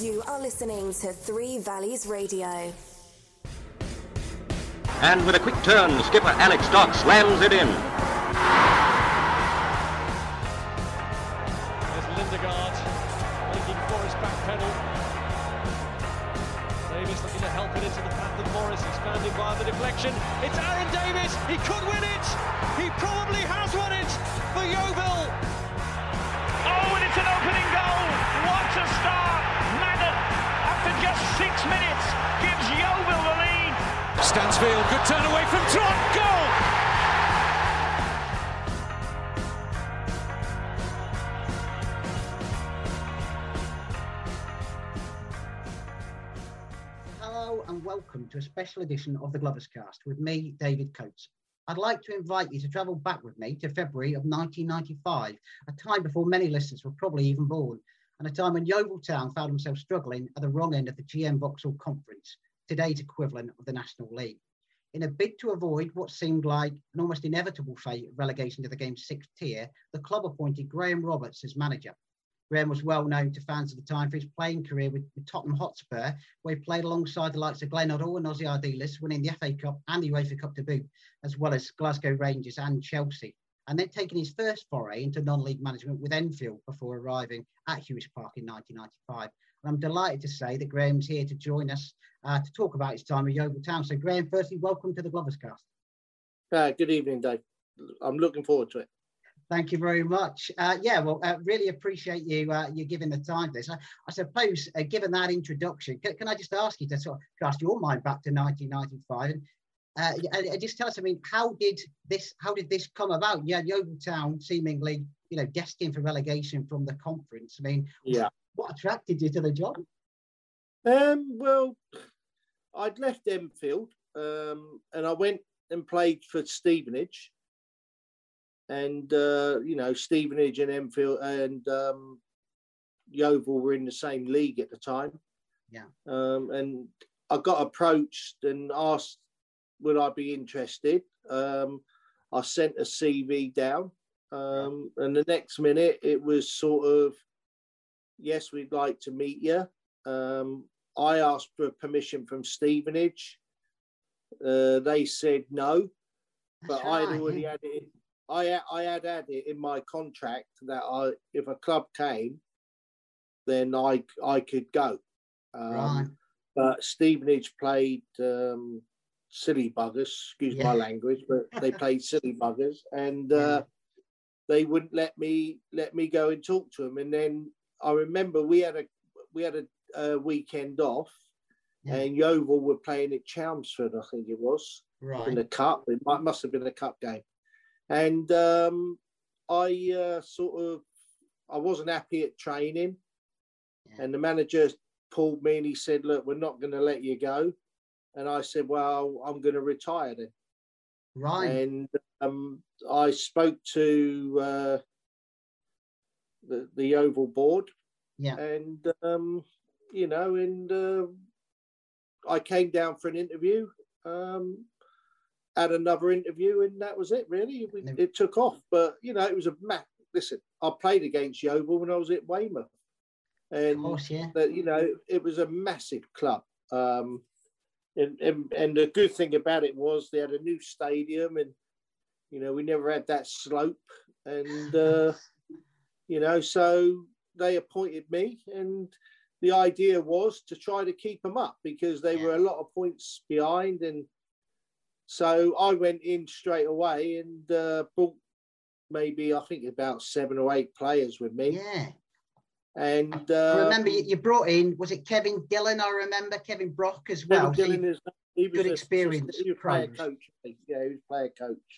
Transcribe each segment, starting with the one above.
You are listening to Three Valleys Radio. And with a quick turn, skipper Alex Dock slams it in. There's Lindegaard making Forrest back pedal. Davis looking to help it into the path of Morris, expanding by the deflection. It's Aaron Davis. He could win it. He probably has won it for Yeovil. Oh, and it's an opening goal. What a start. Just 6 minutes gives Yeovil the lead. Stansfield, good turn away from Trott, goal! Hello and welcome to a special edition of the Glovers Cast with me, David Coates. I'd like to invite you to travel back with me to February of 1995, a time before many listeners were probably even born, and a time when Yeovil Town found themselves struggling at the wrong end of the GM Vauxhall Conference, today's equivalent of the National League, in a bid to avoid what seemed like an almost inevitable fate of relegation to the game's sixth tier. The club appointed Graham Roberts as manager. Graham was well known to fans at the time for his playing career with Tottenham Hotspur, where he played alongside the likes of Glenn Hoddle and Ozzy Ardiles, winning the FA Cup and the UEFA Cup to boot, as well as Glasgow Rangers and Chelsea, and then taking his first foray into non-league management with Enfield before arriving at Huish Park in 1995. And I'm delighted to say that Graham's here to join us to talk about his time at Yeovil Town. So Graham, firstly, welcome to the Glovers Cast. Good evening, Dave. I'm looking forward to it. Thank you very much. Really appreciate you giving the time to this. I suppose, given that introduction, can I just ask you to sort of cast your mind back to 1995 and just tell us, how did this come about? Yeah, Yeovil Town seemingly, destined for relegation from the conference. What attracted you to the job? Well, I'd left Enfield and I went and played for Stevenage. And, Stevenage and Enfield and Yeovil were in the same league at the time. Yeah. And I got approached and asked, would I be interested? I sent a CV down, and the next minute it was sort of, yes, we'd like to meet you. I asked for permission from Stevenage. They said no, but I had it in my contract that if a club came, then I could go. But Stevenage played. Silly buggers, excuse my language, but they played silly buggers, and they wouldn't let me go and talk to them. And then I remember we had a weekend off, and Yeovil were playing at Chelmsford, I think it was, in the cup. It must have been a cup game, and I wasn't happy at training, and the manager pulled me and he said, "Look, we're not going to let you go." And I said, well, I'm going to retire then. Right. And I spoke to the Yeovil board. Yeah. And, I came down for an interview, had another interview, and that was it, really. It took off. But, it was a match. Listen, I played against Yeovil when I was at Weymouth. And, of course, it was a massive club. And the good thing about it was they had a new stadium, and we never had that slope, and so they appointed me, and the idea was to try to keep them up because they were a lot of points behind, and so I went in straight away and brought maybe I think about 7 or 8 players with me. Yeah. And I remember you brought in, was it Kevin Dillon? I remember Kevin Brock as well. Dillon is good experience. He was player coach. Yeah, he was player coach.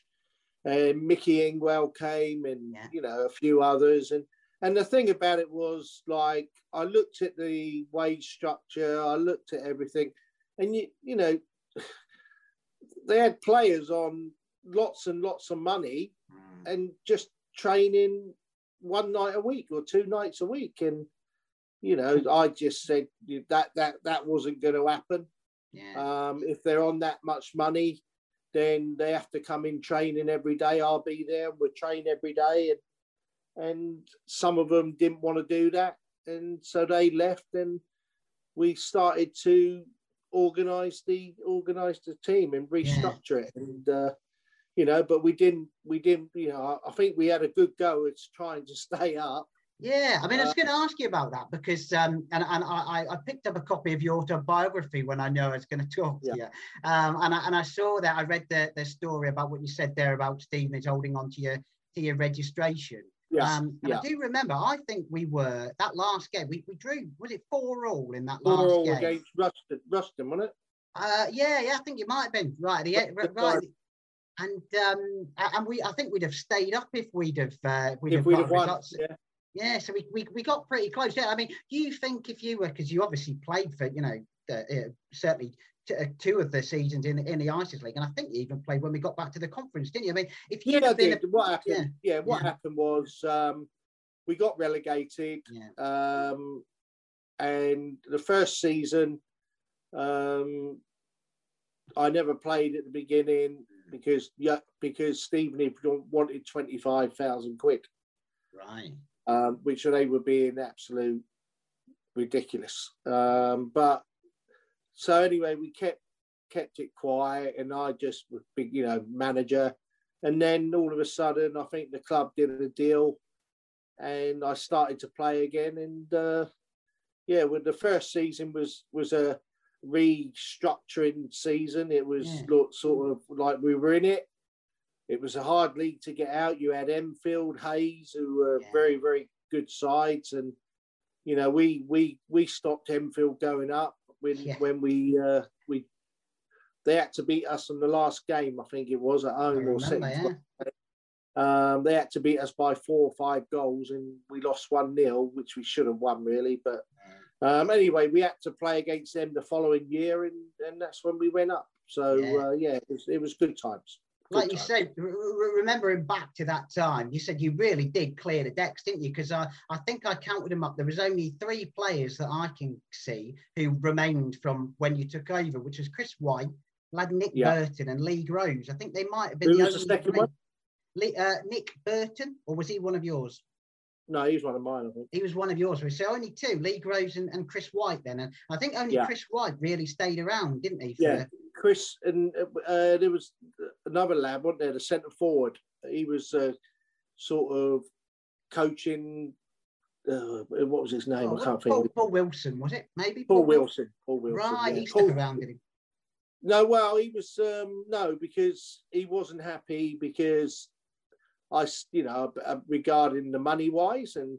And Mickey Engwell came, and a few others, and And the thing about it was, like, I looked at the wage structure, I looked at everything, and, you know, they had players on lots and lots of money and just training one night a week or two nights a week. And, you know, I just said that wasn't going to happen. Yeah. If they're on that much money, then they have to come in training every day. I'll be there. We'll train every day. And some of them didn't want to do that. And so they left, and we started to organise the team and restructure it. And, you know, but we didn't, you know, I think we had a good go at trying to stay up. Yeah, I mean, I was going to ask you about that because, and I picked up a copy of your autobiography when I know I was going to talk to you, and I saw that, I read the story about what you said there about Stevenage holding on to your registration. Yes. And I do remember, I think we were, that last game, we drew, was it 4-4 in that last game? 4-4 against Rushden, wasn't it? I think it might have been, right, right. And I think we'd have stayed up if we'd have won. Yeah, so we got pretty close. Yeah, I mean, do you think if you were, because you obviously played for, you know, certainly two of the seasons in the ISIS League, and I think you even played when we got back to the conference, didn't you? I mean, if you had been... What happened was we got relegated, and the first season, I never played at the beginning because Stevenage wanted 25,000 quid. Right. Which they were being absolute ridiculous. But so anyway, we kept it quiet, and I just was big, you know, manager. And then all of a sudden, I think the club did a deal, and I started to play again. And the first season was a restructuring season. It was sort of like we were in it. It was a hard league to get out. You had Enfield, Hayes, who were very, very good sides. And, you know, we stopped Enfield going up when they had to beat us in the last game, I think it was, at home or 6. They had to beat us by 4 or 5 goals, and we lost 1-0, which we should have won, really. But anyway, we had to play against them the following year, and that's when we went up. So, it was good times. Like you said, remembering back to that time, you said you really did clear the decks, didn't you? Because I think I counted them up. There was only 3 players that I can see who remained from when you took over, which was Chris White, lad Nick Burton, and Lee Groves. I think they might have been who the was only the second three. One? Nick Burton, or was he one of yours? No, he was one of mine, I think. He was one of yours. So only 2, Lee Groves and Chris White then. And I think only Chris White really stayed around, didn't he? Chris, and there was another lad, wasn't there, the centre forward. He was sort of coaching, what was his name? I can't think. Paul Wilson, was it? Maybe? Paul Wilson. Right, he stuck around, did he? No, well, he was, because he wasn't happy because... regarding the money wise, and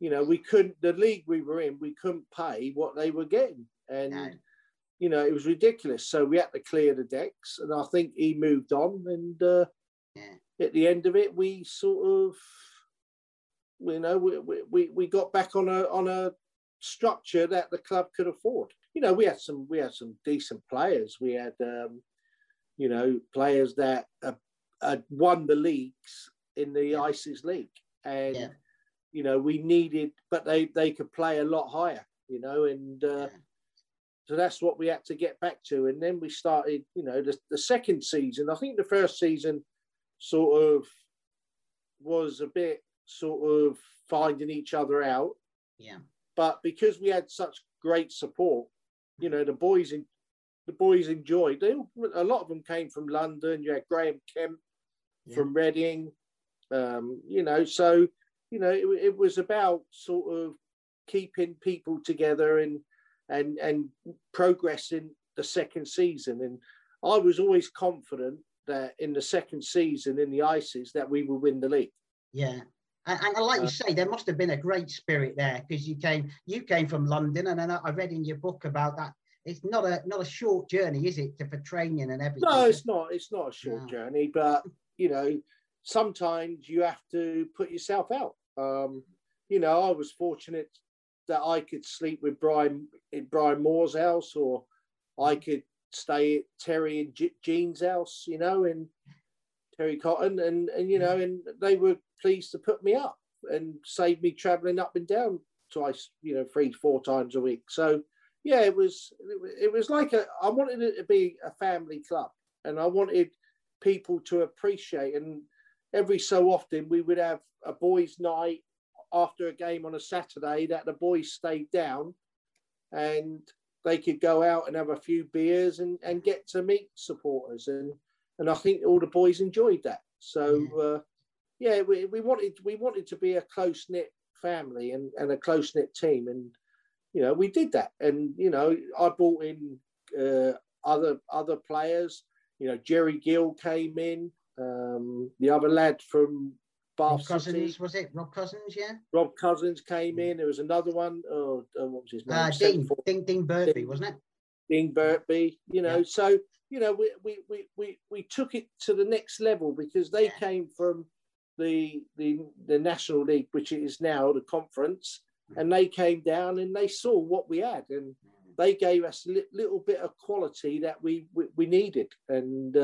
you know, we couldn't. The league we were in, we couldn't pay what they were getting, and you know, it was ridiculous. So we had to clear the decks, and I think he moved on. And at the end of it, we sort of, you know, we got back on a structure that the club could afford. You know, we had some decent players. We had you know, players that won the leagues in the ISIS League, and you know, we needed, but they could play a lot higher, you know, and so that's what we had to get back to. And then we started, you know, the second season. I think the first season sort of was a bit sort of finding each other out, but because we had such great support, you know, the boys enjoyed. A lot of them came from London. You had Graham Kemp from Reading, you know, so, you know, it was about sort of keeping people together and progressing the second season. And I was always confident that in the second season in the ISIS that we would win the league. Yeah. And like you say, there must have been a great spirit there, because you came from London, and then I read in your book about that. It's not a short journey, is it, for training and everything? No, it's not. It's not a short journey, but, you know, sometimes you have to put yourself out. you know, I was fortunate that I could sleep with Brian in Brian Moore's house, or I could stay at Terry and Jean's house, you know, and Terry Cotton, and you know, and they were pleased to put me up and save me travelling up and down twice, you know, 3-4 times a week. So yeah, it was like I wanted it to be a family club, and I wanted people to appreciate. And every so often we would have a boys' night after a game on a Saturday that the boys stayed down, and they could go out and have a few beers and get to meet supporters. And I think all the boys enjoyed that. So yeah, we wanted to be a close knit family and a close knit team, and you know, we did that. And you know, I brought in other players. You know, Jerry Gill came in, the other lad from Bath City. Cousins, was it? Rob Cousins, yeah. Rob Cousins came in. There was another one. What was his name? Dean Burtby, wasn't it? Dean Burtby, you know. Yeah. So, you know, we took it to the next level, because they came from the National League, which is now the conference, and they came down and they saw what we had, and they gave us a little bit of quality that we needed. And,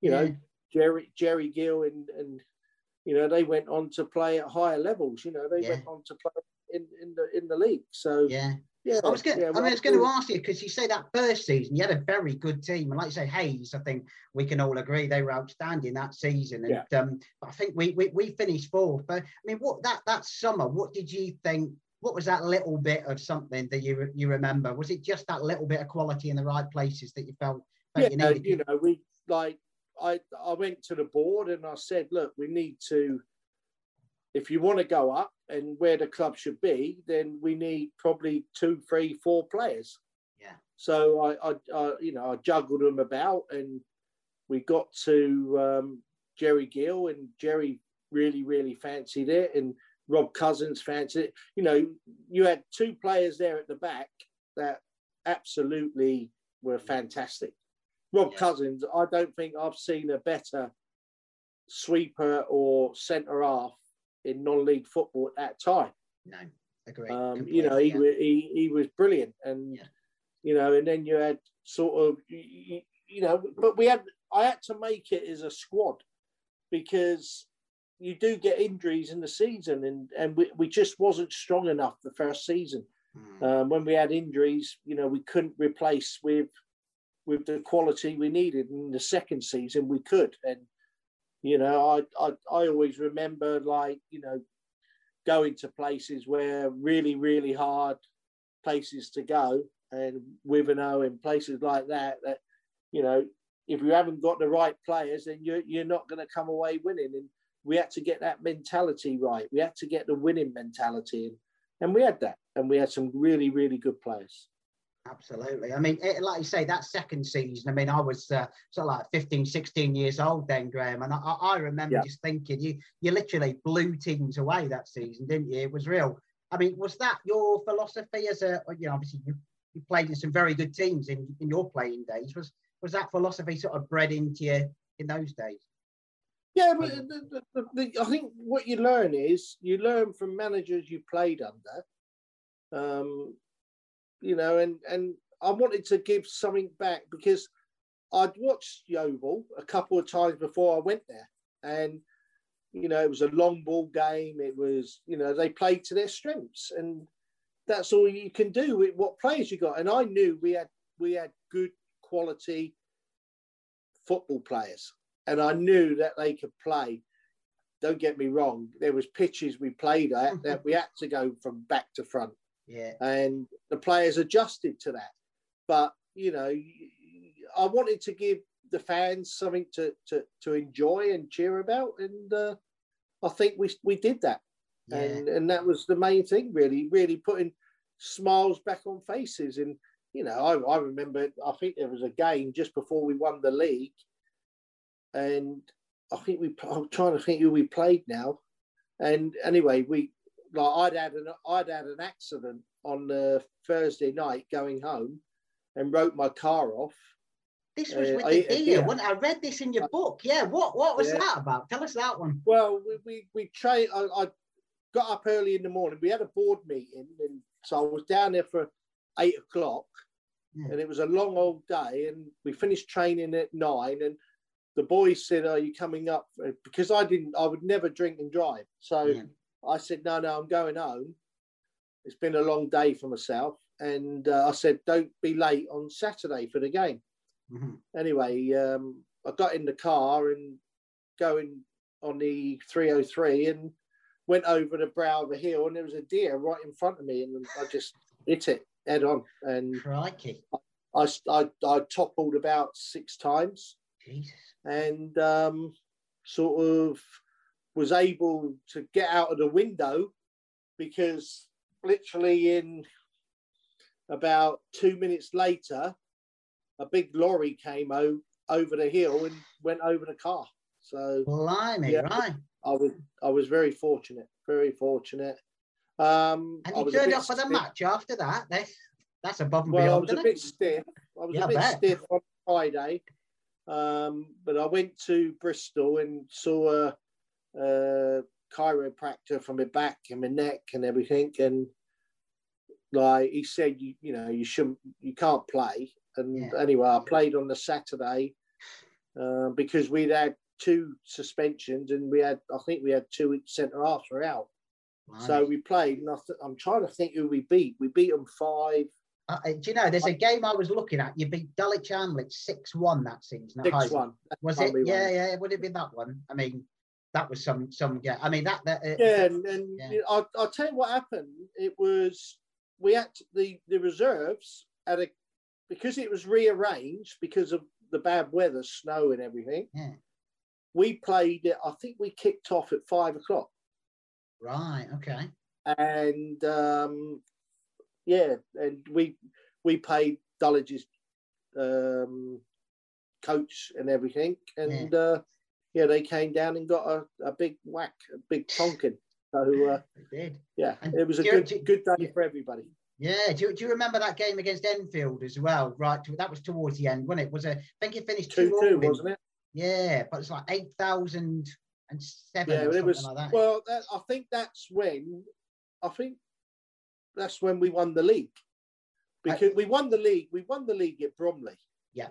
you know, Jerry Gill and you know, they went on to play at higher levels. You know, they went on to play in the league. So yeah, I was going to ask you, because you say that first season you had a very good team, and like you say, Hayes, I think we can all agree they were outstanding that season. And I think we finished fourth. But I mean, what that summer, what did you think? What was that little bit of something that you remember? Was it just that little bit of quality in the right places that you felt that you needed? You know, we like. I went to the board and I said, look, we need to, if you want to go up and where the club should be, then we need probably 2, 3, 4 players. Yeah. So I you know, I juggled them about, and we got to Jerry Gill, and Jerry really, really fancied it, and Rob Cousins fancied it. You know, you had 2 players there at the back that absolutely were fantastic. Rob Cousins, I don't think I've seen a better sweeper or centre-half in non-league football at that time. No, agree. You know, he was brilliant. And, you know, and then you had sort of, you know, but I had to make it as a squad, because you do get injuries in the season, and we just wasn't strong enough the first season. When we had injuries, you know, we couldn't replace with the quality we needed. In the second season, we could. And, you know, I always remember, like, you know, going to places where really, really hard places to go, and Wivenhoe and places like that, you know, if you haven't got the right players, then you're not going to come away winning. And we had to get that mentality right. We had to get the winning mentality. And we had that. And we had some really, really good players. Absolutely. I mean, like you say, that second season, I mean, I was sort of like 15, 16 years old then, Graham. And I remember just thinking, you literally blew teams away that season, didn't you? It was real. I mean, was that your philosophy as a, you know, obviously you played in some very good teams in your playing days. Was that philosophy sort of bred into you in those days? Yeah, but I think what you learn is you learn from managers you played under. You know, and I wanted to give something back, because I'd watched Yeovil a couple of times before I went there. And, you know, it was a long ball game. It was, you know, they played to their strengths, and that's all you can do with what players you got. And I knew we had good quality football players, and I knew that they could play. Don't get me wrong. There was pitches we played at that we had to go from back to front. Yeah, and the players adjusted to that. But, you know, I wanted to give the fans something to enjoy and cheer about. And I think we did that. Yeah. And that was the main thing, really, really putting smiles back on faces. And, you know, I remember, I think there was a game just before we won the league. And I think I'm trying to think who we played now. And anyway, like I'd had an accident on the Thursday night going home, and wrote my car off. This was with the deer, wasn't it? I read this in your book. Yeah, what was that about? Tell us that one. Well, we trained. I got up early in the morning. We had a board meeting, and so I was down there for 8 o'clock, and it was a long old day, and we finished training at 9, and the boys said, are you coming up? Because I would never drink and drive. So I said, no, I'm going home. It's been a long day for myself. And I said, don't be late on Saturday for the game. Anyway, I got in the car and going on the 303 and went over the brow of a hill, and there was a deer right in front of me, and I just hit it head on. And crikey. I toppled about 6 times. Jesus. And sort of was able to get out of the window, because literally in about 2 minutes later, a big lorry came over the hill and went over the car. So blimey, yeah, right. I was very fortunate, very fortunate. And you turned up for the match after that. That's above and beyond. I was a bit stiff. I was a bit stiff on Friday. But I went to Bristol and saw a chiropractor for my back and my neck and everything. And like he said, you can't play. And anyway, I played on the Saturday because we'd had 2 suspensions and I think we had 2 centre-halves were out. Nice. So we played, and I'm trying to think who we beat. We beat them 5. Do you know, there's a game I was looking at. You beat Dulwich Hamlet 6-1, that seems. 6-1. Was it? Yeah. Would it be that one? I mean, that was some game. I mean, I'll tell you what happened. It was, we had the reserves had a, because it was rearranged because of the bad weather, snow and everything, we played it, I think we kicked off at 5 o'clock. Right, okay. And, and we paid Dulwich's coach and everything. And, they came down and got a big whack, a big tonkin. So, they did. And it was a good day for everybody. Yeah, do you remember that game against Enfield as well? Right, that was towards the end, wasn't it? I think it finished 2-2, wasn't it? Yeah, but it's like 8,007 or something like that. Well, I think that's when we won the league. Because we won the league at Bromley. Yeah.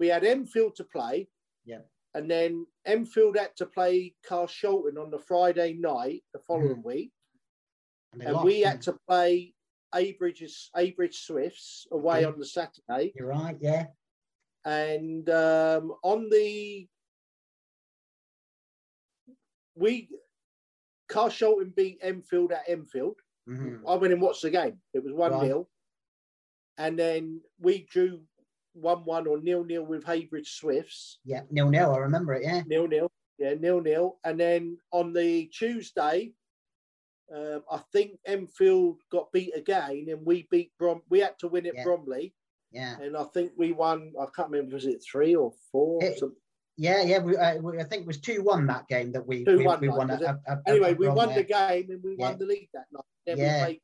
We had Enfield to play. Yeah. And then Enfield had to play Carshalton on the Friday night the following week. And we had to play Abridge Swifts away on the Saturday. You're right, yeah. And Carshalton beat Enfield at Enfield. I went and watched the game. It was 1-0. And then we drew 1-1 or 0-0 with Haybridge Swifts. Yeah, 0-0, I remember it, yeah. 0-0, yeah, 0-0. And then on the Tuesday, I think Enfield got beat again, and we beat we had to win at Bromley. Yeah. And I think we won, I can't remember, was it 3 or 4? I think it was 2-1 that game that we won. Anyway, we won the game and we won the league that night. Then we played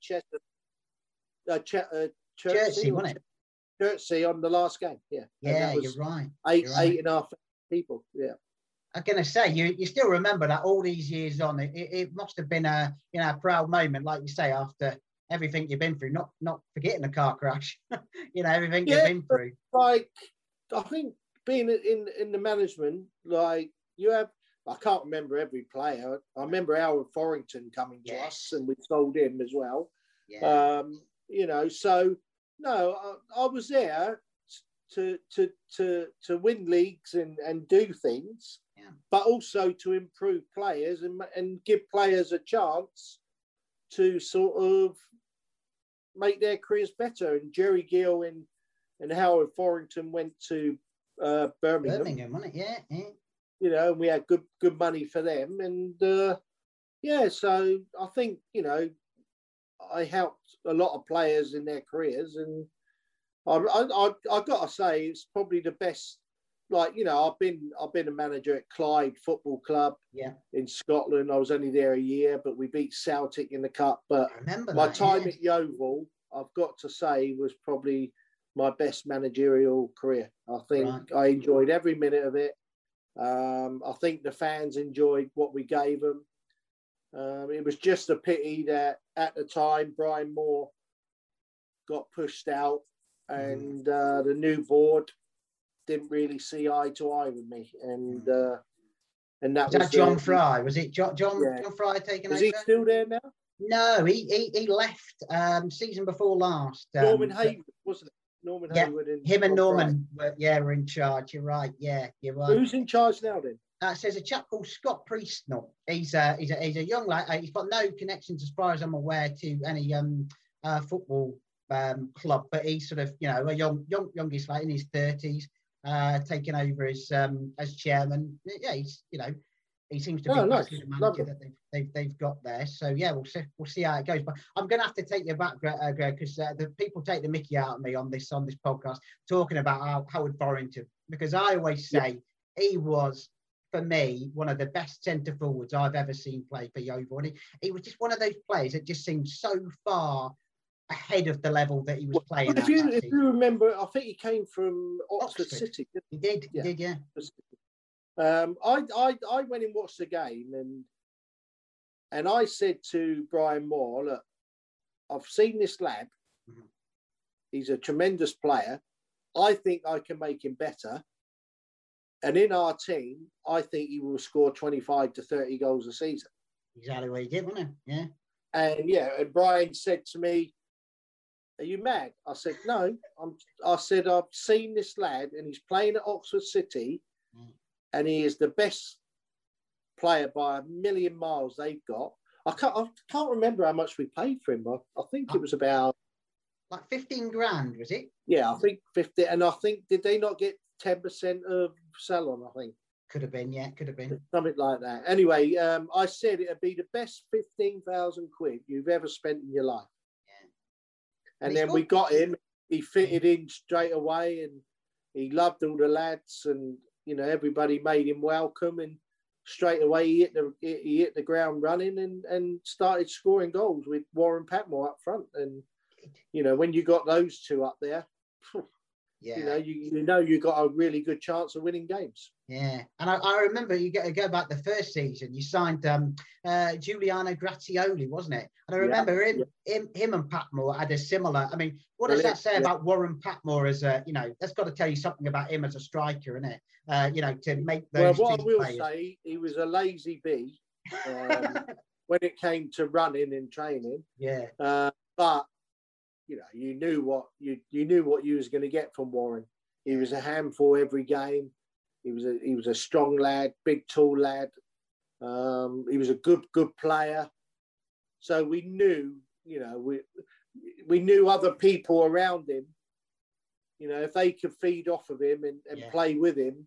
Chelsea, wasn't it? Chelsea on the last game, yeah. Yeah, you're right. Eight and a half people, yeah. I'm going to say, you still remember that all these years on. It must have been a proud moment, like you say, after everything you've been through, not forgetting the car crash, everything you've been through. Like, I think being in the management, like you have, I can't remember every player. I remember Howard Forinton coming to us, and we sold him as well. Yeah. So no, I was there to win leagues and do things. Yeah. But also to improve players and give players a chance to sort of make their careers better. And Jerry Gill and Howard Forinton went to Birmingham. Birmingham, wasn't it? Yeah, yeah. And we had good money for them. And, so I think, I helped a lot of players in their careers. And I got to say, it's probably the best. Like, I've been a manager at Clyde Football Club in Scotland. I was only there a year, but we beat Celtic in the Cup. But my time at Yeovil, I've got to say, was probably my best managerial career. I think I enjoyed every minute of it. I think the fans enjoyed what we gave them. It was just a pity that at the time Brian Moore got pushed out, and the new board didn't really see eye to eye with me. And that was John Fry. Was it John? Yeah. John Fry taking over? Is he still there now? No, he left season before last. Norman Haywood, wasn't it? Norman Haywood. And him and Norman were in charge. You're right. Yeah, you're right. Who's in charge now then? There's a chap called Scott Priestnell. He's a young lad. He's got no connections, as far as I'm aware, to any football club. But he's sort of, a youngest lad in his 30s, taking over as chairman. Yeah, he seems to be the manager that they've got there. So yeah, we'll see how it goes. But I'm going to have to take you back, Greg, because the people take the mickey out of me on this podcast talking about Howard Forinton, because I always say he was, for me, one of the best centre forwards I've ever seen play for Yeovil. And he was just one of those players that just seemed so far ahead of the level that he was playing. Well, if you remember, I think he came from Oxford City. He did. Yeah. He did. Yeah. I went and watched the game, and I said to Brian Moore, "Look, I've seen this lad. Mm-hmm. He's a tremendous player. I think I can make him better. And in our team, I think he will score 25 to 30 goals a season." Exactly what he did, wasn't he? Yeah. And Brian said to me, "Are you mad?" I said, "No." I said, "I've seen this lad, and he's playing at Oxford City, and he is the best player by a million miles they've got." I can't remember how much we paid for him. I think it was about... like 15 grand, was it? Yeah, I think 50. And I think, did they not get 10% of Salon, I think? Could have been. Something like that. Anyway, I said it'd be the best 15,000 quid you've ever spent in your life. Yeah. And then we got him. He fitted in straight away, and he loved all the lads, and, everybody made him welcome. And straight away he hit the ground running and started scoring goals with Warren Patmore up front. And, when you got those two up there... Yeah. You got a really good chance of winning games. Yeah. And I remember you go back the first season, you signed Giuliano Grazioli, wasn't it? And I remember him and Patmore had a similar... I mean, what does that say about Warren Patmore as a, that's got to tell you something about him as a striker, isn't it? To make those... Well, what I will say, he was a lazy bee when it came to running and training. Yeah. But you knew what you was going to get from Warren. He was a handful every game. He was a strong lad, big, tall lad. He was a good player. So we knew, we knew other people around him. If they could feed off of him and play with him,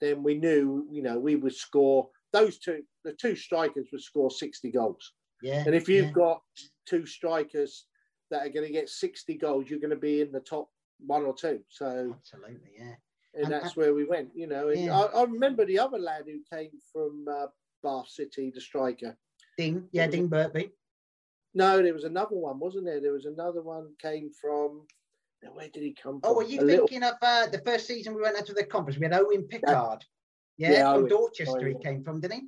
then we knew, we would score. Those two, the two strikers, would score 60 goals. Yeah. And if you've got two strikers that are going to get 60 goals, you're going to be in the top one or two. So absolutely, yeah. And that's where we went, And I remember the other lad who came from Bath City, the striker. Ding Burtby. No, there was another one, wasn't there? There was another one came from... Now, where did he come from? Oh, were you thinking of the first season we went out to the conference? We had Owen Pickard. From Dorchester he came from, didn't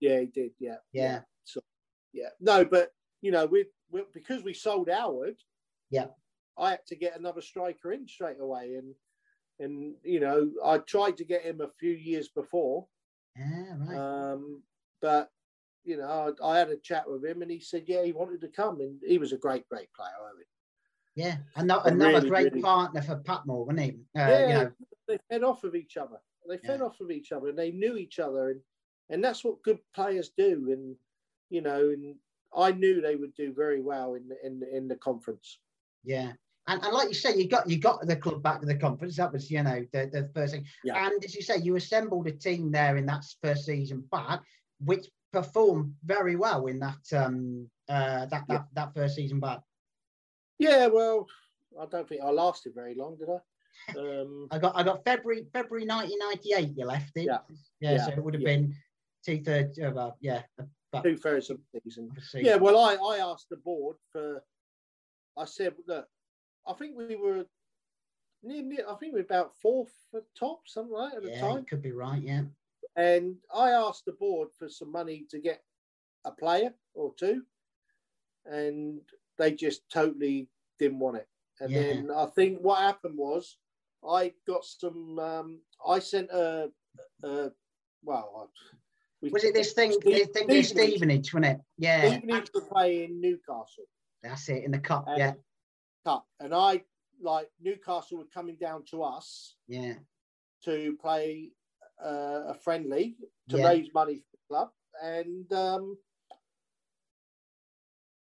he? Yeah, he did, yeah. Yeah. So, yeah. No, but, because we sold Howard, I had to get another striker in straight away, and I tried to get him a few years before, but I had a chat with him, and he said he wanted to come, and he was a great player, Howard. Yeah, another great partner for Patmore, wasn't he? They fed off of each other. They fed off of each other, and they knew each other, and that's what good players do, and I knew they would do very well in the conference. Yeah, and like you say, you got the club back to the conference. That was the first thing. Yeah. And as you say, you assembled a team there in that first season back, which performed very well in that first season back. Yeah, well, I don't think I lasted very long, did I? I got February 1998. You left it. Yeah. So it would have been two-thirds of two-thirds of the season. Yeah, well, I asked the board for... I said, look, I think we were near about fourth at top, something like that at the time. Yeah, could be right, yeah. And I asked the board for some money to get a player or two, and they just totally didn't want it. And then I think what happened was I got some. I sent a well. Was it this thing? Stevenage, Stevenage, wasn't it? Yeah. Stevenage were playing Newcastle. That's it, in the cup. And, yeah. Cup, and I like Newcastle were coming down to us. Yeah. To play a friendly to raise money for the club, and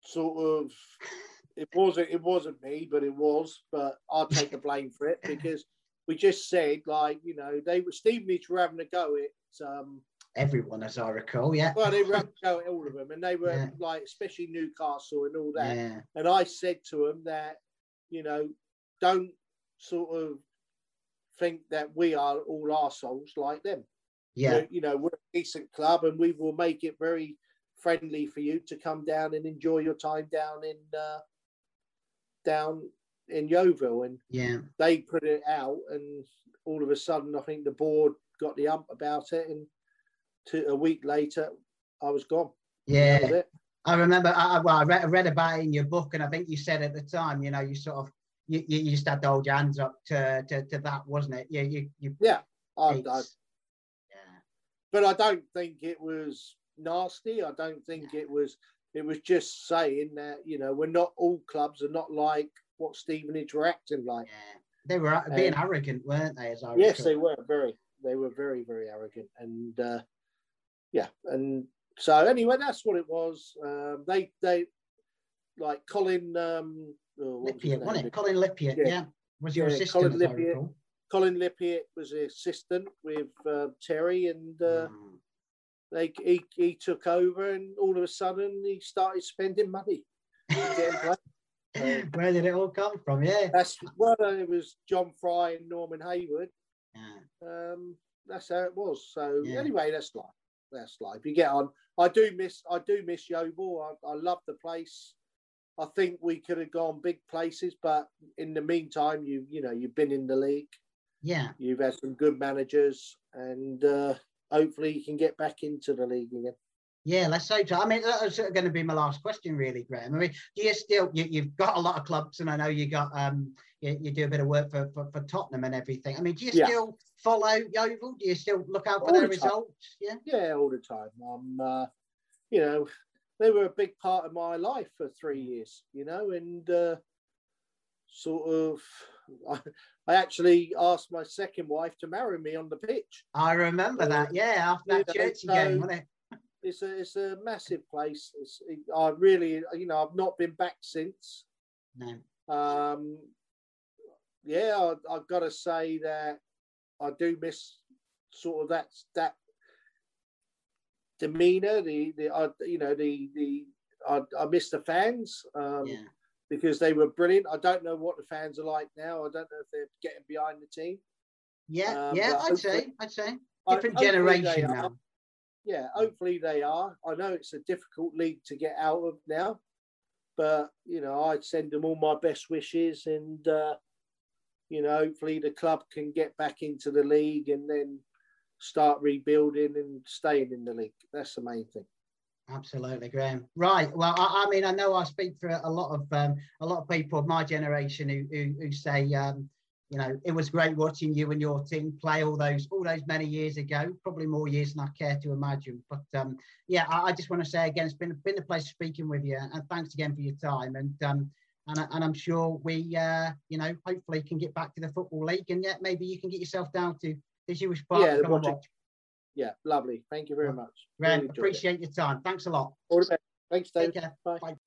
sort of. It wasn't me, but it was. But I'll take the blame for it because we just said, like, you know, they were Stevenage were having a go at everyone, as I recall. Yeah. Well, they were having a go at all of them, and they were like, especially Newcastle and all that. Yeah. And I said to them that, you know, don't sort of think that we are all arseholes like them. Yeah. You know, we're a decent club, and we will make it very friendly for you to come down and enjoy your time down in Yeovil. And they put it out, and all of a sudden I think the board got the ump about it, and a week later I was gone. I remember I read about it in your book, and I think you said at the time, you know, you sort of you just had to hold your hands up to that, wasn't it? But I don't think it was nasty. I don't think it was just saying that, you know, we're not, all clubs are not like what Stevenage were acting like. They were being arrogant, weren't they? As I recall. Yes, they were very, very arrogant, and and so anyway, that's what it was. They like Colin Lippiatt, wasn't it? Colin Lippiatt, was your assistant? Colin Lippiatt was the assistant with Terry, and like he took over, and all of a sudden he started spending money. Where did it all come from? It was John Fry and Norman Haywood. That's how it was. So anyway, that's life. You get on. I do miss Yeovil. I love the place. I think we could have gone big places, but in the meantime, you've been in the league. Yeah, you've had some good managers, and hopefully you can get back into the league again. Yeah, let's hope so. I mean, that's going to be my last question, really, Graham. I mean, do you still, you've got a lot of clubs, and I know you got, you do a bit of work for Tottenham and everything. I mean, do you still follow Yeovil? Do you still look out for their results? Yeah, all the time. I'm, they were a big part of my life for 3 years, you know, and I actually asked my second wife to marry me on the pitch. I remember that, after that Chelsea game, wasn't it? It's a massive place. I really, I've not been back since. No. I've got to say that I do miss sort of that demeanour. I miss the fans. Because they were brilliant. I don't know what the fans are like now. I don't know if they're getting behind the team. I'd say. Different generation now. Hopefully they are. I know it's a difficult league to get out of now, but, I'd send them all my best wishes, and, hopefully the club can get back into the league and then start rebuilding and staying in the league. That's the main thing. Absolutely, Graham. Right. Well, I mean, I know I speak for a lot of people of my generation who say, it was great watching you and your team play all those many years ago. Probably more years than I care to imagine. But I just want to say again, it's been a pleasure speaking with you, and thanks again for your time. And and I'm sure we, hopefully can get back to the Football League, and maybe you can get yourself down to Huish Park. Yeah, lovely. Thank you very much. Really appreciate your time. Thanks a lot. All the best. Thanks, Dave. Take care. Bye. Bye.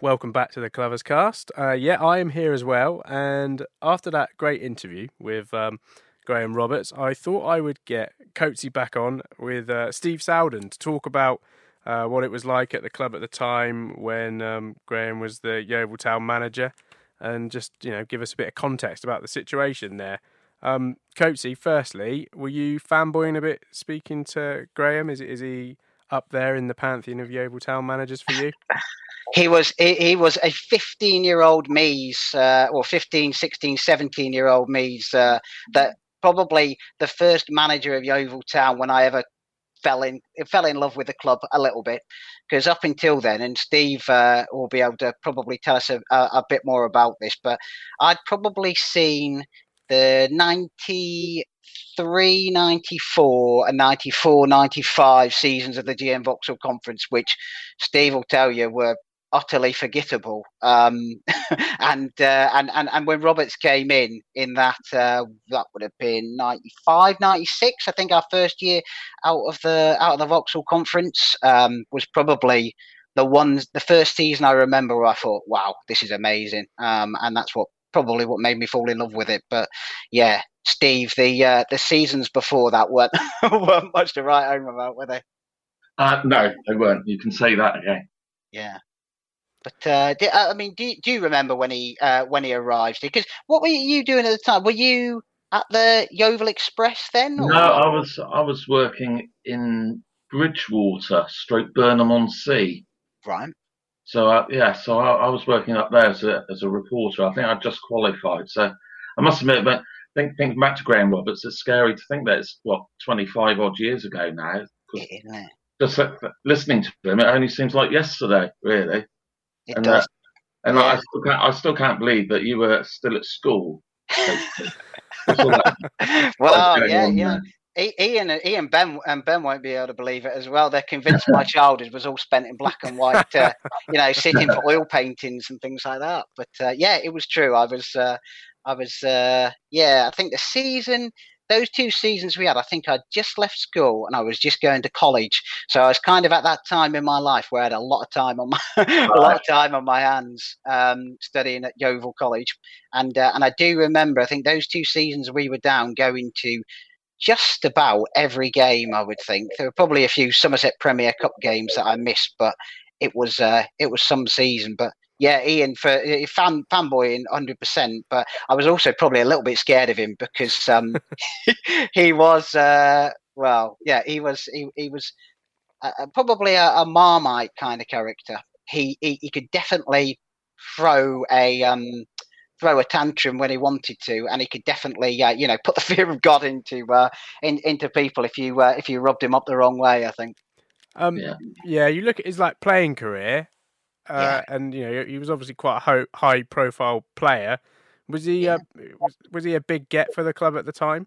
Welcome back to the Glovers Cast. I am here as well. And after that great interview with Graham Roberts, I thought I would get Coatsy back on with Steve Sowden to talk about what it was like at the club at the time when Graham was the Yeovil Town manager, and just, give us a bit of context about the situation there. Coatsy, firstly, were you fanboying a bit speaking to Graham? Is he up there in the pantheon of Yeovil Town managers for you? He was a 15-year-old Mees, or 15, 16, 17-year-old Mees, that probably the first manager of Yeovil Town when I ever fell in love with the club a little bit. Because up until then, and Steve will be able to probably tell us a bit more about this, but I'd probably seen the 93, 94 and 94, 95 seasons of the GM Vauxhall Conference, which Steve will tell you were utterly forgettable. And when Roberts came in that, that would have been 95, 96, I think our first year out of the Vauxhall Conference, was probably the first season I remember where I thought, wow, this is amazing. And that's probably what made me fall in love with it. But yeah, Steve, the seasons before that weren't much to write home about, were they? No, they weren't. You can say that again. Yeah. But do you remember when he arrived? Because what were you doing at the time? Were you at the Yeovil Express then? Or? No, I was working in Bridgewater, / Burnham-on-Sea. Right. So I was working up there as a reporter. I think I just qualified. So I must admit, but thinking back to Graham Roberts, it's scary to think that it's 25 odd years ago now. Yeah. Just listening to him, it only seems like yesterday, really. It and does. Yeah. I still can't believe that you were still at school. Well, yeah. Ian, Ben won't be able to believe it as well. They're convinced my childhood was all spent in black and white, sitting for oil paintings and things like that. But it was true. I think those two seasons we had, I think I'd just left school and I was just going to college. So I was kind of at that time in my life where I had a lot of time on my hands, studying at Yeovil College. And I do remember, I think those two seasons we were down going to just about every game, I would think. There were probably a few Somerset Premier Cup games that I missed, but it was some season. But yeah, Ian, for fanboying 100%, but I was also probably a little bit scared of him because he was probably a Marmite kind of character. He could definitely throw a tantrum when he wanted to, and he could definitely, put the fear of God into people if you rubbed him up the wrong way, I think. You look at his playing career, and he was obviously quite a high profile player. Was he? Yeah. Was he a big get for the club at the time?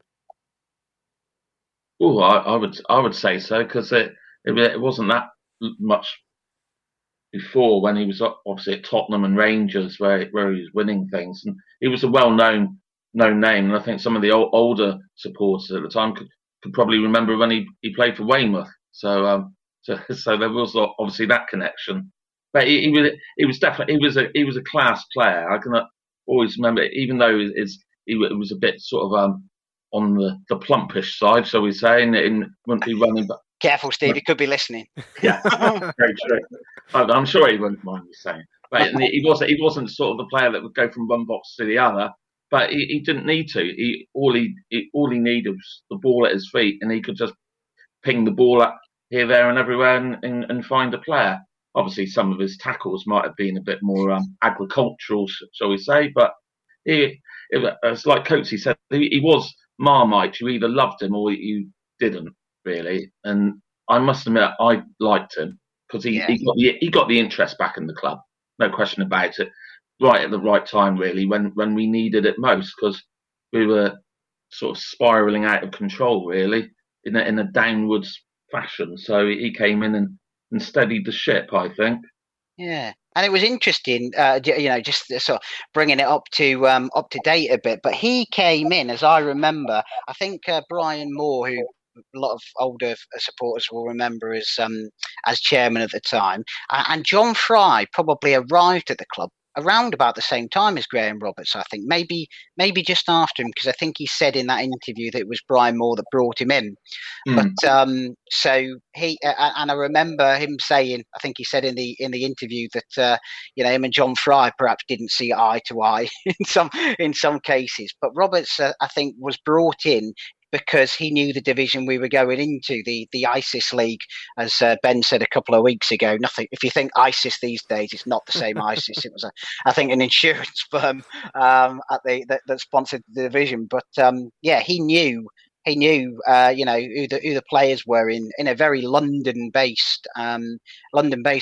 Oh, I would say so, because it wasn't that much before, when he was obviously at Tottenham and Rangers, where he was winning things, and he was a well-known name. And I think some of the older supporters at the time could probably remember when he played for Weymouth. So there was obviously that connection. But he was a class player. I can always remember, even though it was a bit sort of on the plumpish side, shall we say, and wouldn't be running back. Careful, Steve. He could be listening. Yeah, very true. I'm sure he wouldn't mind me saying. But he wasn't sort of the player that would go from one box to the other. But he didn't need to. All he needed was the ball at his feet, and he could just ping the ball up here, there, and everywhere, and find a player. Obviously, some of his tackles might have been a bit more agricultural, shall we say? But it's like Coatsy said, he was Marmite. You either loved him or you didn't. Really, and I must admit, I liked him because he got the interest back in the club, no question about it. Right at the right time, really, when we needed it most, because we were sort of spiralling out of control, really, in a downwards fashion. So he came in and steadied the ship, I think. Yeah. And it was interesting, just sort of bringing it up to date a bit. But he came in, as I remember, I think Brian Moore, who a lot of older supporters will remember as chairman at the time. And John Fry probably arrived at the club around about the same time as Graham Roberts, I think. Maybe just after him, because I think he said in that interview that it was Brian Moore that brought him in. Mm. But so he and I remember him saying, I think he said in the interview that him and John Fry perhaps didn't see eye to eye in some cases. But Roberts, I think, was brought in because he knew the division we were going into, the ISIS League, as Ben said a couple of weeks ago. Nothing. If you think ISIS these days, it's not the same ISIS. It was, I think, an insurance firm that sponsored the division. But yeah, he knew, who the players were in a very London-based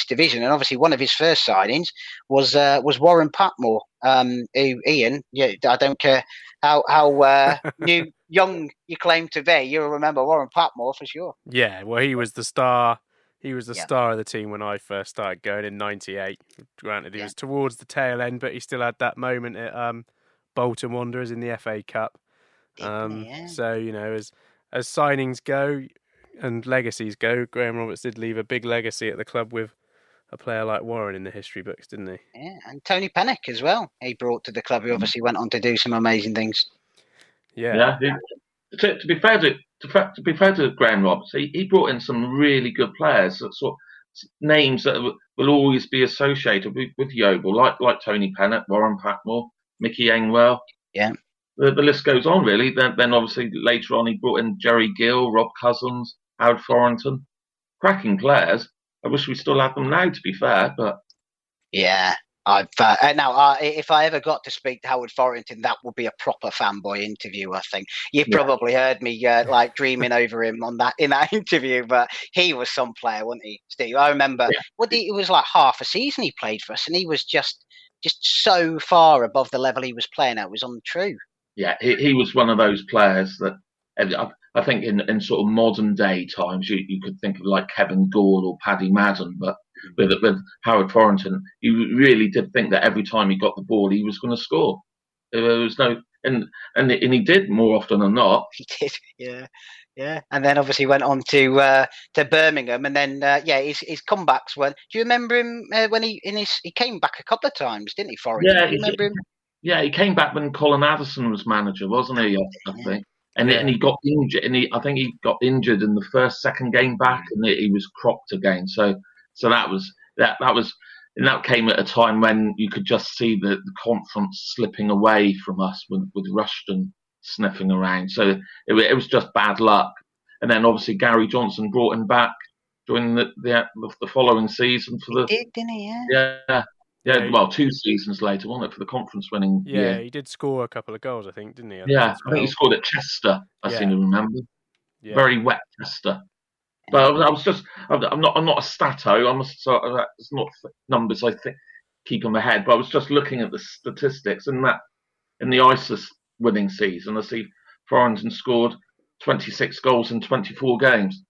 division, and obviously one of his first signings was Warren Patmore, who, Ian, yeah, I don't care how new young you claim to be, you'll remember Warren Patmore for sure. Yeah, well, he was the star. He was the star of the team when I first started going in '98. Granted, he was towards the tail end, but he still had that moment at Bolton Wanderers in the FA Cup. So, you know, as signings go and legacies go, Graham Roberts did leave a big legacy at the club with a player like Warren in the history books, didn't he? Yeah, and Tony Pennock as well. He brought to the club, who obviously went on to do some amazing things. Yeah. To be fair to Graham Roberts, he brought in some really good players, sort of names that will always be associated with Yeovil, like Tony Pennock, Warren Patmore, Mickey Engwell. Yeah. The list goes on, really. Then obviously, later on, he brought in Jerry Gill, Rob Cousins, Howard Forinton. Cracking players. I wish we still had them now, to be fair. But yeah. If I ever got to speak to Howard Forinton, that would be a proper fanboy interview, I think. You probably heard me dreaming over him in that interview, but he was some player, wasn't he, Steve? I remember it was like half a season he played for us, and he was just so far above the level he was playing at. It was untrue. Yeah, he was one of those players that I think in sort of modern day times you could think of like Kevin Gall or Paddy Madden, but with Howard Forinton, you really did think that every time he got the ball, he was going to score. There was no, and he did more often than not. He did, yeah. Yeah, and then obviously went on to Birmingham, and then his comebacks were. Do you remember him when he came back a couple of times, didn't he, Forinton? Yeah, do you remember him? Yeah, he came back when Colin Addison was manager, wasn't he? I think, and he got injured, and I think he got injured in the second game back, and he was cropped again. So that was, and that came at a time when you could just see the conference slipping away from us with Rushden sniffing around. So it was just bad luck. And then obviously Gary Johnson brought him back during the following season for the. He did, didn't he? Yeah. Yeah, well, two seasons later, wasn't it, for the conference winning year. He did score a couple of goals, I think, didn't he? I think he scored at Chester, I seem to remember. Yeah. Very wet Chester. But I was just, I'm not a stato, it's not numbers I think keep in my head, but I was just looking at the statistics, and that in the ISIS winning season, I see Forinton scored 26 goals in 24 games.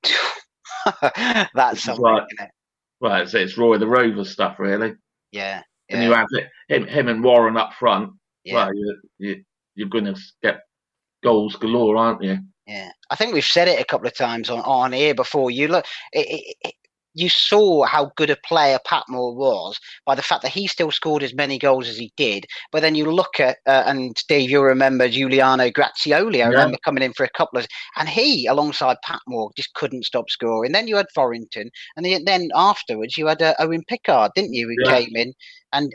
That's something, isn't it? Well, it's Roy the Rover stuff, really. Yeah. And you have him and Warren up front. Yeah. Well, you're going to get goals galore, aren't you? Yeah. I think we've said it a couple of times on here before. You look, you saw how good a player Patmore was by the fact that he still scored as many goals as he did. But then you look at, and Steve, you'll remember Giuliano Grazioli. I remember coming in for a couple of, and he, alongside Patmore, just couldn't stop scoring. Then you had Forinton, and then afterwards you had Owen Pickard, didn't you, who came in? And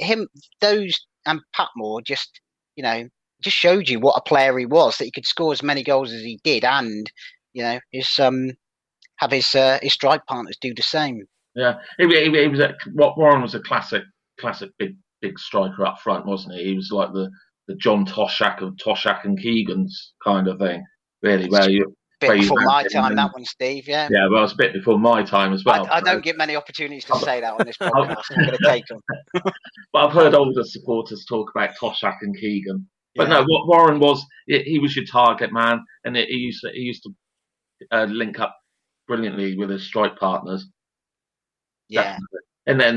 him, those, and Patmore just showed you what a player he was, that he could score as many goals as he did, and, have his strike partners do the same. Yeah, he was Warren was a classic big striker up front, wasn't he? He was like the John Toshak of Toshak and Keegan's kind of thing, really. That one, Steve. Yeah. Yeah, well, it's a bit before my time as well. I don't get many opportunities to say that on this podcast. I'm going to take them. But I've heard older supporters talk about Toshak and Keegan. But no, what Warren was, he was your target man, and he used to link up brilliantly with his strike partners. Yeah. And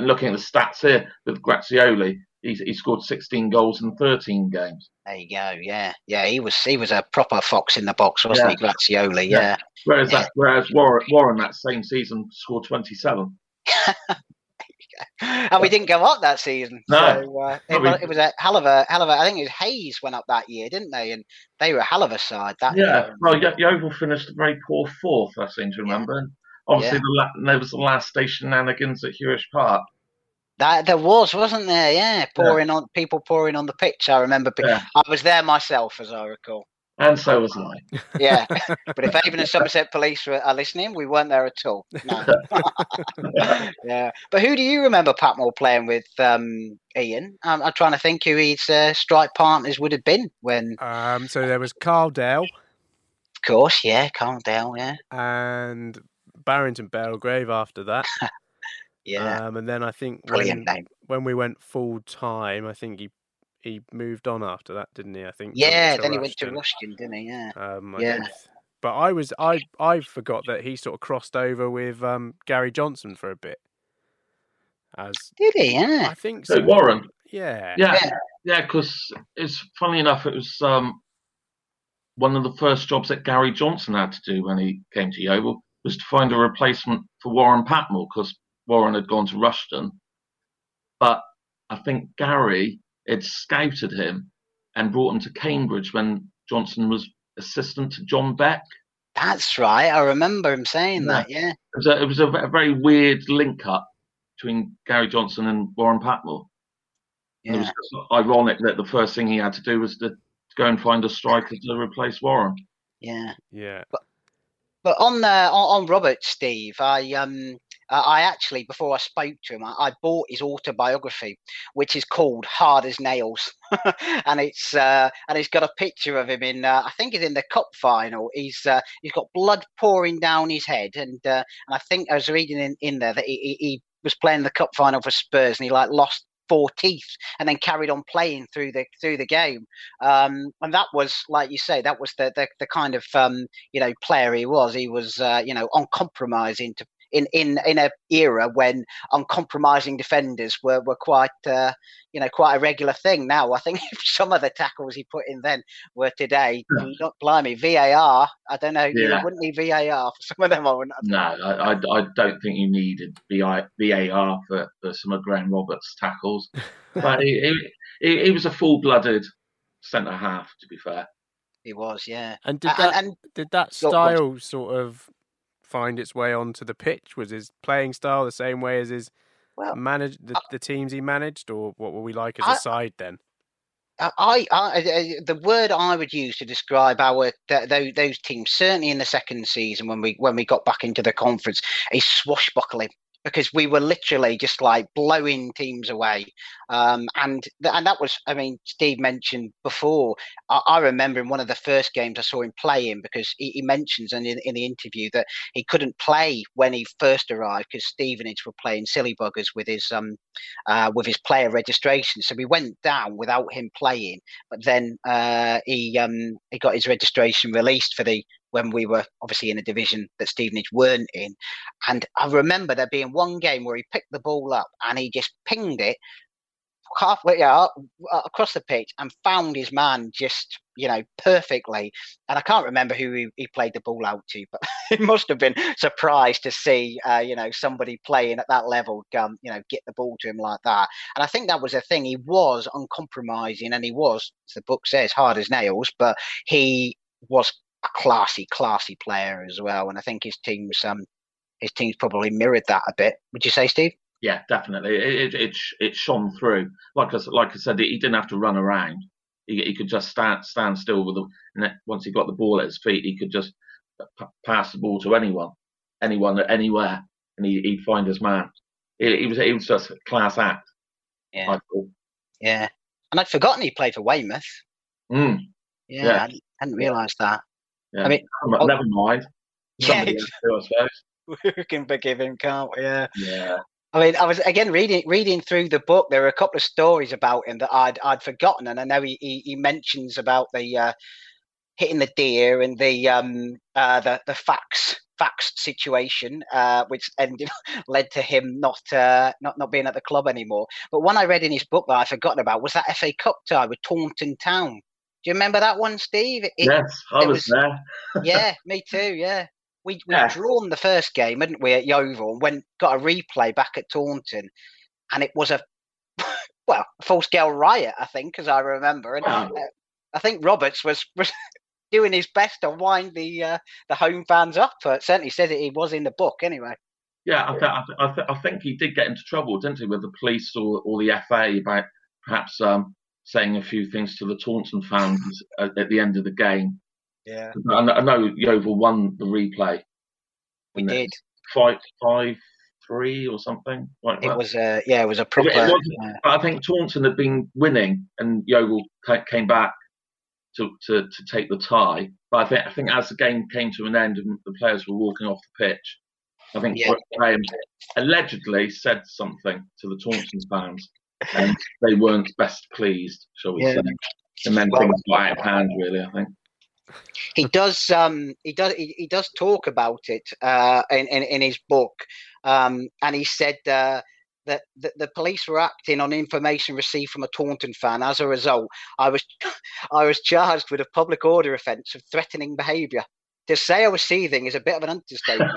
looking at the stats here with Grazioli, he scored 16 goals in 13 games. There you go. Yeah. Yeah. He was a proper fox in the box, wasn't he, Grazioli? Yeah. Whereas Warren that same season scored 27. And we didn't go up that season. No. So, it was a hell of a. I think it was Hayes went up that year, didn't they? And they were a hell of a side that year. Yeah. Well, Yeovil finished a very poor fourth, I seem to remember. Yeah. And obviously, there was the last day shenanigans at Huish Park. That there was, wasn't there? Yeah, pouring on people pouring on the pitch. I remember. I was there myself, as I recall. And so was I. Yeah. But if Avon and Somerset Police are listening, we weren't there at all. No. Yeah. But who do you remember Patmore playing with, Ian? I'm trying to think who his strike partners would have been when. So there was Carl Dale. Of course, yeah. Carl Dale, yeah. And Barrington Belgrave after that. Yeah. And then I think when we went full time, I think he moved on after that, didn't he? I think. Yeah, then he went to Rushden, didn't he? Yeah. But I forgot that he sort of crossed over with Gary Johnson for a bit. Did he? Yeah. I think so. Warren. Yeah. Yeah. Yeah. Because it's funny enough, it was one of the first jobs that Gary Johnson had to do when he came to Yeovil was to find a replacement for Warren Patmore because Warren had gone to Rushden, but I think Gary had scouted him and brought him to Cambridge when Johnson was assistant to John Beck. That's right. I remember him saying that, yeah. It was a very weird link-up between Gary Johnson and Warren Patmore. Yeah. And it was just ironic that the first thing he had to do was to go and find a striker to replace Warren. Yeah. Yeah. But on Robert, Steve, I actually, before I spoke to him, I bought his autobiography, which is called Hard as Nails, and it's got a picture of him in, I think it's in the cup final. He's got blood pouring down his head, and I think I was reading in there that he was playing the cup final for Spurs, and he lost 4 teeth, and then carried on playing through the game. And that was, like you say, that was the kind of player he was. He was uncompromising to. In an era when uncompromising defenders were quite quite a regular thing. Now I think if some of the tackles he put in then were today, not blimey VAR. I don't know. Yeah. You wouldn't need VAR for some of them. I don't think you needed VAR for some of Graham Roberts' tackles. But he was a full-blooded centre half. To be fair, he was. Yeah. And did that style sort of find its way onto the pitch? Was his playing style the same way as his the teams he managed, or what were we like as a side then? The word I would use to describe our those teams, certainly in the second season when we got back into the conference, is swashbuckling. Because we were literally just like blowing teams away. And that was, I mean, Steve mentioned before, I remember in one of the first games I saw him playing, because he mentions in the interview that he couldn't play when he first arrived because Stevenage were playing silly buggers with his player registration. So we went down without him playing, but then he got his registration released for when we were obviously in a division that Stevenage weren't in. And I remember there being one game where he picked the ball up and he just pinged it halfway across the pitch and found his man just, perfectly. And I can't remember who he played the ball out to, but he must have been surprised to see, somebody playing at that level, get the ball to him like that. And I think that was the thing. He was uncompromising and he was, as the book says, hard as nails, but he was classy player as well, and I think his teams probably mirrored that a bit. Would you say, Steve? Yeah, definitely. It shone through. Like I said, he didn't have to run around. He could just stand still with them, and once he got the ball at his feet, he could just pass the ball to anyone anywhere, and he'd find his man. He was just a class act. Yeah. I thought. Yeah, and I'd forgotten he played for Weymouth. Mm. Yeah. I hadn't realised that. Yeah. I mean, never mind. Somebody else, I suppose. We can forgive him, can't we? Yeah. Yeah. I mean, I was again reading through the book. There were a couple of stories about him that I'd forgotten, and I know he mentions about the hitting the deer and the fax situation, which led to him not being at the club anymore. But one I read in his book that I forgotten about was that FA Cup tie with Taunton Town. Do you remember that one, Steve? Yes, I was there. Yeah, me too, yeah. We'd drawn the first game, hadn't we, at Yeovil, and got a replay back at Taunton. And it was a full-scale riot, I think, as I remember. And wow. I think Roberts was doing his best to wind the home fans up. But certainly said it was in the book, anyway. Yeah, I think he did get into trouble, didn't he, with the police or the FA about perhaps saying a few things to the Taunton fans at the end of the game, Yeah. I know Yeovil won the replay. We did. 5-3 or something. Like it that. Was a, yeah, it was a proper. I think Taunton had been winning, and Yeovil came back to take the tie. But I think as the game came to an end and the players were walking off the pitch, I think Graham allegedly said something to the Taunton fans, and they weren't best pleased, shall we say? And then things got out of hand, really. I think. He does talk about it in his book, and he said that the police were acting on information received from a Taunton fan. As a result, I was charged with a public order offence of threatening behaviour. To say I was seething is a bit of an understatement.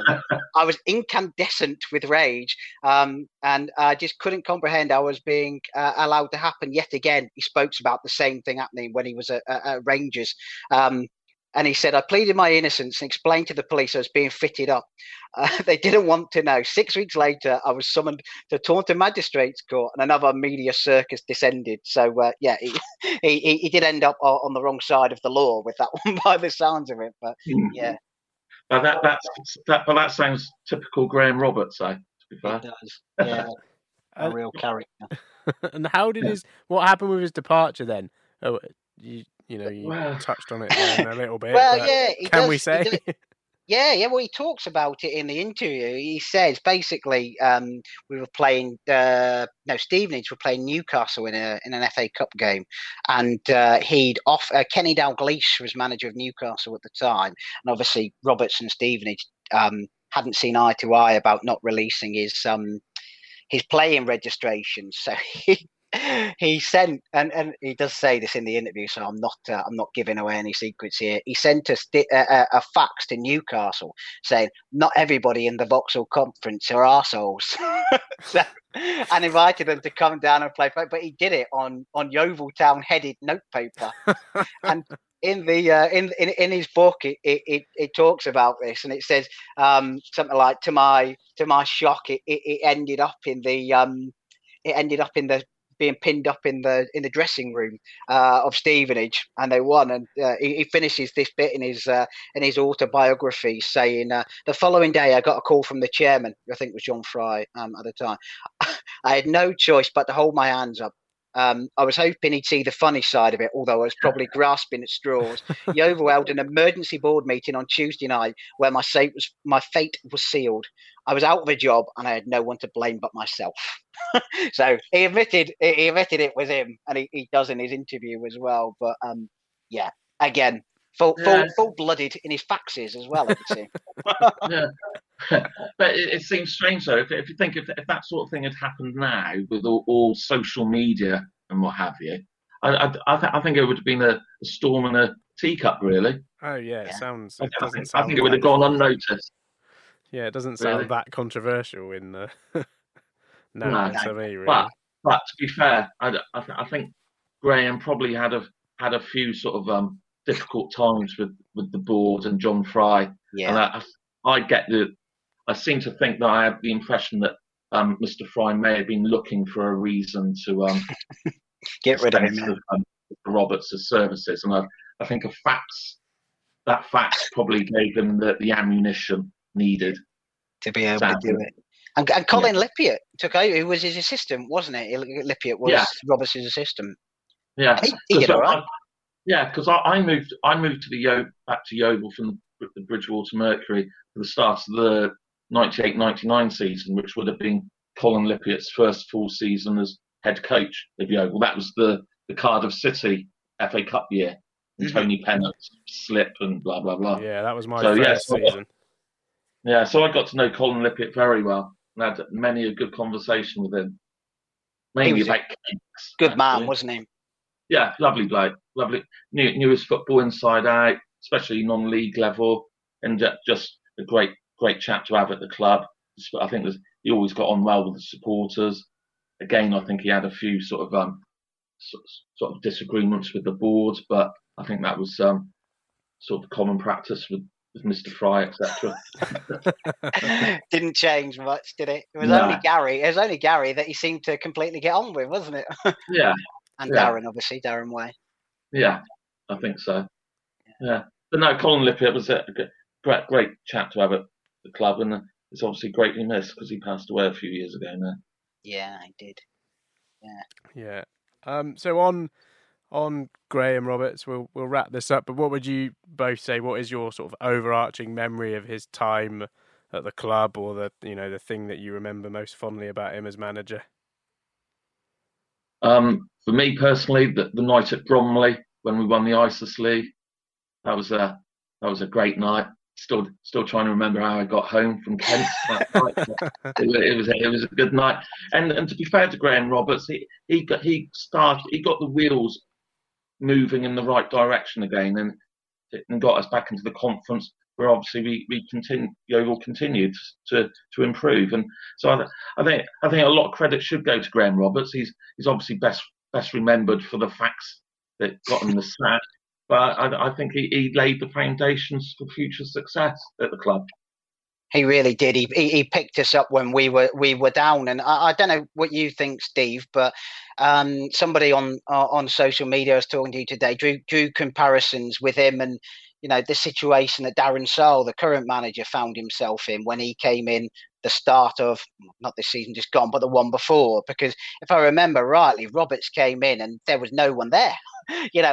I was incandescent with rage, and I just couldn't comprehend how I was being allowed to happen yet again. He spoke about the same thing happening when he was at Rangers. And he said, I pleaded my innocence and explained to the police I was being fitted up. They didn't want to know. 6 weeks later, I was summoned to Taunton Magistrates Court, and another media circus descended. So, he did end up on the wrong side of the law with that one, by the sounds of it. But, yeah. That sounds typical Graham Roberts, eh? To be fair. It does, yeah. A real character. And what happened with his departure then? Oh, you touched on it a little bit. Well, yeah, he talks about it in the interview. He says basically, we were playing. Stevenage were playing Newcastle in an FA Cup game, and Kenny Dalglish was manager of Newcastle at the time, and obviously Roberts and Stevenage hadn't seen eye to eye about not releasing his playing registration, so he. He sent, and he does say this in the interview, so I'm not giving away any secrets here. He sent a fax to Newcastle saying, "Not everybody in the Vauxhall Conference are arseholes," and invited them to come down and play. But he did it on Yeovil Town headed notepaper, and in his book it talks about this, and it says something like, "To my shock, it ended up in the being pinned up in the dressing room of Stevenage, and they won." And he finishes this bit in his autobiography saying, "The following day I got a call from the chairman," I think it was John Fry at the time. "I had no choice but to hold my hands up. I was hoping he'd see the funny side of it, although I was probably grasping at straws." Yeovil held an emergency board meeting on Tuesday night where my fate was sealed. "I was out of a job and I had no one to blame but myself." So he admitted it was him, and he does in his interview as well. But again, full-blooded in his faxes as well, I would say. But it seems strange, though, if you think if that sort of thing had happened now with all social media and what have you, I think it would have been a storm in a teacup, really. Oh, yeah, I think it would have gone unnoticed. Yeah, it doesn't sound that controversial in the... No, to me, really. But to be fair, I think Graham probably had a few sort of difficult times with the board and John Fry. Yeah. And I seem to think that I had the impression that Mr. Fry may have been looking for a reason to get rid of him. Roberts' services, and I think a fax probably gave him the ammunition needed to be able to do it. And Colin Lippiatt took over, who was his assistant, wasn't it? Lippiatt was Roberts' assistant. Yeah, he did all right. Because I moved to back to Yeovil from the Bridgewater Mercury for the start of the 98-99 season, which would have been Colin Lippiatt's first full season as head coach of Yeovil. That was the Cardiff City FA Cup year, and Tony Pennock's slip and blah blah blah. Yeah, that was my first season. Yeah, so I got to know Colin Lippiatt very well. And had many a good conversation with him. Mainly about cakes. Good man, wasn't he? Yeah, lovely bloke. Lovely. Knew his football inside out, especially non-league level, and just a great chap to have at the club. I think he always got on well with the supporters. Again, I think he had a few sort of disagreements with the board, but I think that was sort of common practice with Mr. Fry, etc. Didn't change much, did it? It was only Gary that he seemed to completely get on with, wasn't it? Yeah. And Darren, obviously, Darren Way. Yeah, I think so. Yeah. But no, Colin Lippiatt was a great chap to have at the club, and it's obviously greatly missed because he passed away a few years ago now. Yeah, I did. Yeah. So on Graham Roberts, we'll wrap this up. But what would you both say? What is your sort of overarching memory of his time at the club, or the thing that you remember most fondly about him as manager? For me personally, the night at Bromley when we won the ISIS League, that was a great night. Still trying to remember how I got home from Kent that night. It was a good night. And to be fair to Graham Roberts, he got the wheels moving in the right direction again, and got us back into the conference, where obviously Yeovil continued to improve. And so I think a lot of credit should go to Graham Roberts. He's obviously best remembered for the facts that got him the sack, but I think he laid the foundations for future success at the club. He really did. He picked us up when we were down, and I don't know what you think, Steve, but somebody on social media I was talking to today drew comparisons with him and, you know, the situation that Darren Sahl, the current manager, found himself in when he came in the start of, not this season just gone, but the one before. Because if I remember rightly, Roberts came in and there was no one there. When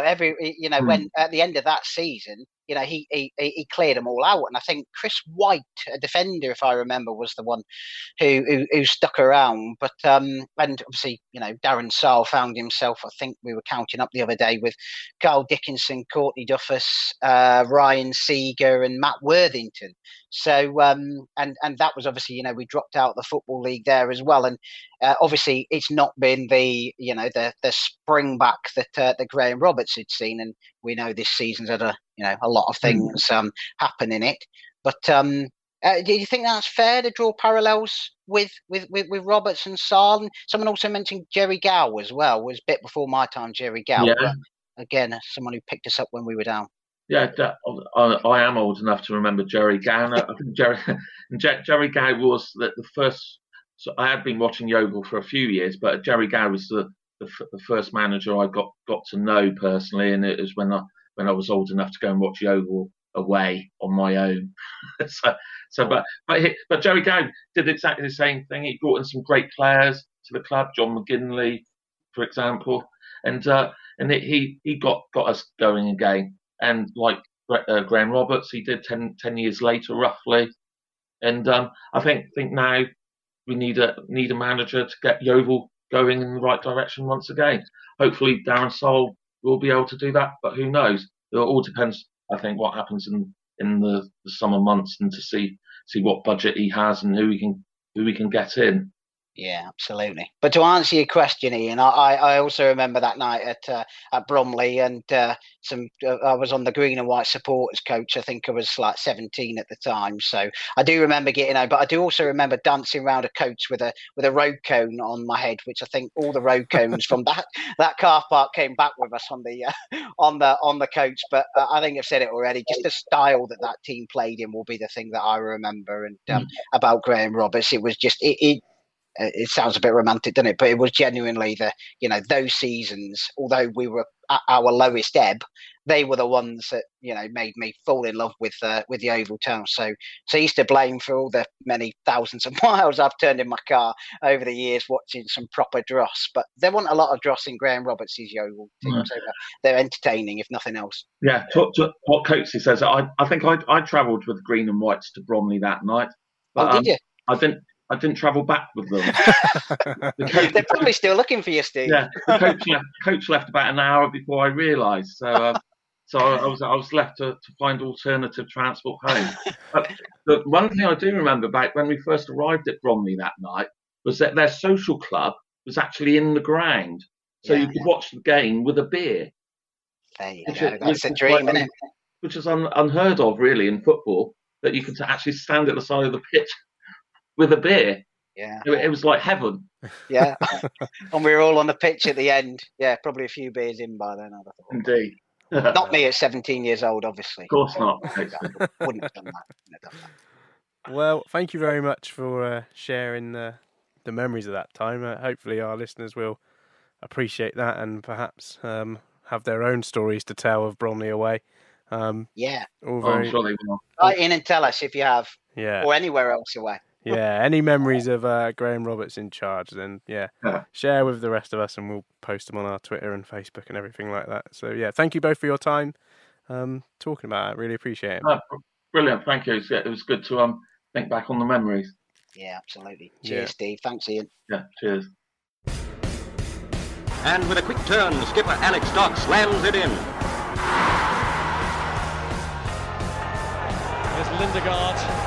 at the end of that season, he cleared them all out. And I think Chris White, a defender, if I remember, was the one who stuck around. But and obviously, Darren Sahl found himself, I think we were counting up the other day, with Carl Dickinson, Courtney Duffus, Ryan Seeger and Matt Worthington. So and that was obviously, we dropped out the Football League there as well. And obviously it's not been the spring back that Graham Roberts had seen. And we know this season's had a lot of things happen in it. But do you think that's fair to draw parallels with Roberts and Sahl? And someone also mentioned Jerry Gow as well. It was a bit before my time, Jerry Gow. Yeah. Again, someone who picked us up when we were down. Yeah, I am old enough to remember Jerry Gow. I think Jerry Gow was the first. So I had been watching Yeovil for a few years, but Jerry Gow was the first manager I got to know personally, and it was when I was old enough to go and watch Yeovil away on my own. But Jerry Gow did exactly the same thing. He brought in some great players to the club, John McGinley, for example, and he got us going again. And like Graham Roberts, he did 10 years later roughly. And I think now we need a manager to get Yeovil going in the right direction once again. Hopefully Darren Sahl will be able to do that, but who knows? It all depends, I think, what happens in the summer months, and to see what budget he has and who he can get in. Yeah, absolutely. But to answer your question, Ian, I also remember that night at Bromley, and I was on the green and white supporters coach. I think I was like 17 at the time, so I do remember getting home. But I do also remember dancing around a coach with a road cone on my head, which I think all the road cones from that car park came back with us on the coach. But I think I've said it already. Just the style that team played in will be the thing that I remember. And about Graham Roberts, it was just it sounds a bit romantic, doesn't it? But it was genuinely those seasons, although we were at our lowest ebb, they were the ones that, made me fall in love with the Yeovil Town. So he's to blame for all the many thousands of miles I've turned in my car over the years watching some proper dross. But there wasn't a lot of dross in Graham Roberts' Yeovil team, so they're entertaining, if nothing else. Yeah, to what Coatsy says, I think I travelled with green and whites to Bromley that night. But, did you? I didn't travel back with them. They're probably still looking for you, Steve. Yeah, the coach left about an hour before I realised. So I was left to find alternative transport home. But the one thing I do remember back when we first arrived at Bromley that night was that their social club was actually in the ground. So you could watch the game with a beer. There you go. That's a dream, isn't it? Which is unheard of, really, in football, that you could actually stand at the side of the pitch with a beer. Yeah. It was like heaven. Yeah. And we were all on the pitch at the end. Yeah, probably a few beers in by then, I thought. Indeed. Not me at 17 years old, obviously. Of course not. Wouldn't have done that. Well, thank you very much for sharing the memories of that time. Hopefully our listeners will appreciate that, and perhaps have their own stories to tell of Bromley away. I'm sure they will. Write in and tell us if you have. Yeah. Or anywhere else away. Yeah, any memories of Graham Roberts in charge, then, share with the rest of us and we'll post them on our Twitter and Facebook and everything like that. So, yeah, thank you both for your time talking about it. Really appreciate it. Brilliant. Thank you. It was good to think back on the memories. Yeah, absolutely. Cheers, Steve. Thanks, Ian. Yeah, cheers. And with a quick turn, skipper Alex Dock slams it in. There's Lindegaard.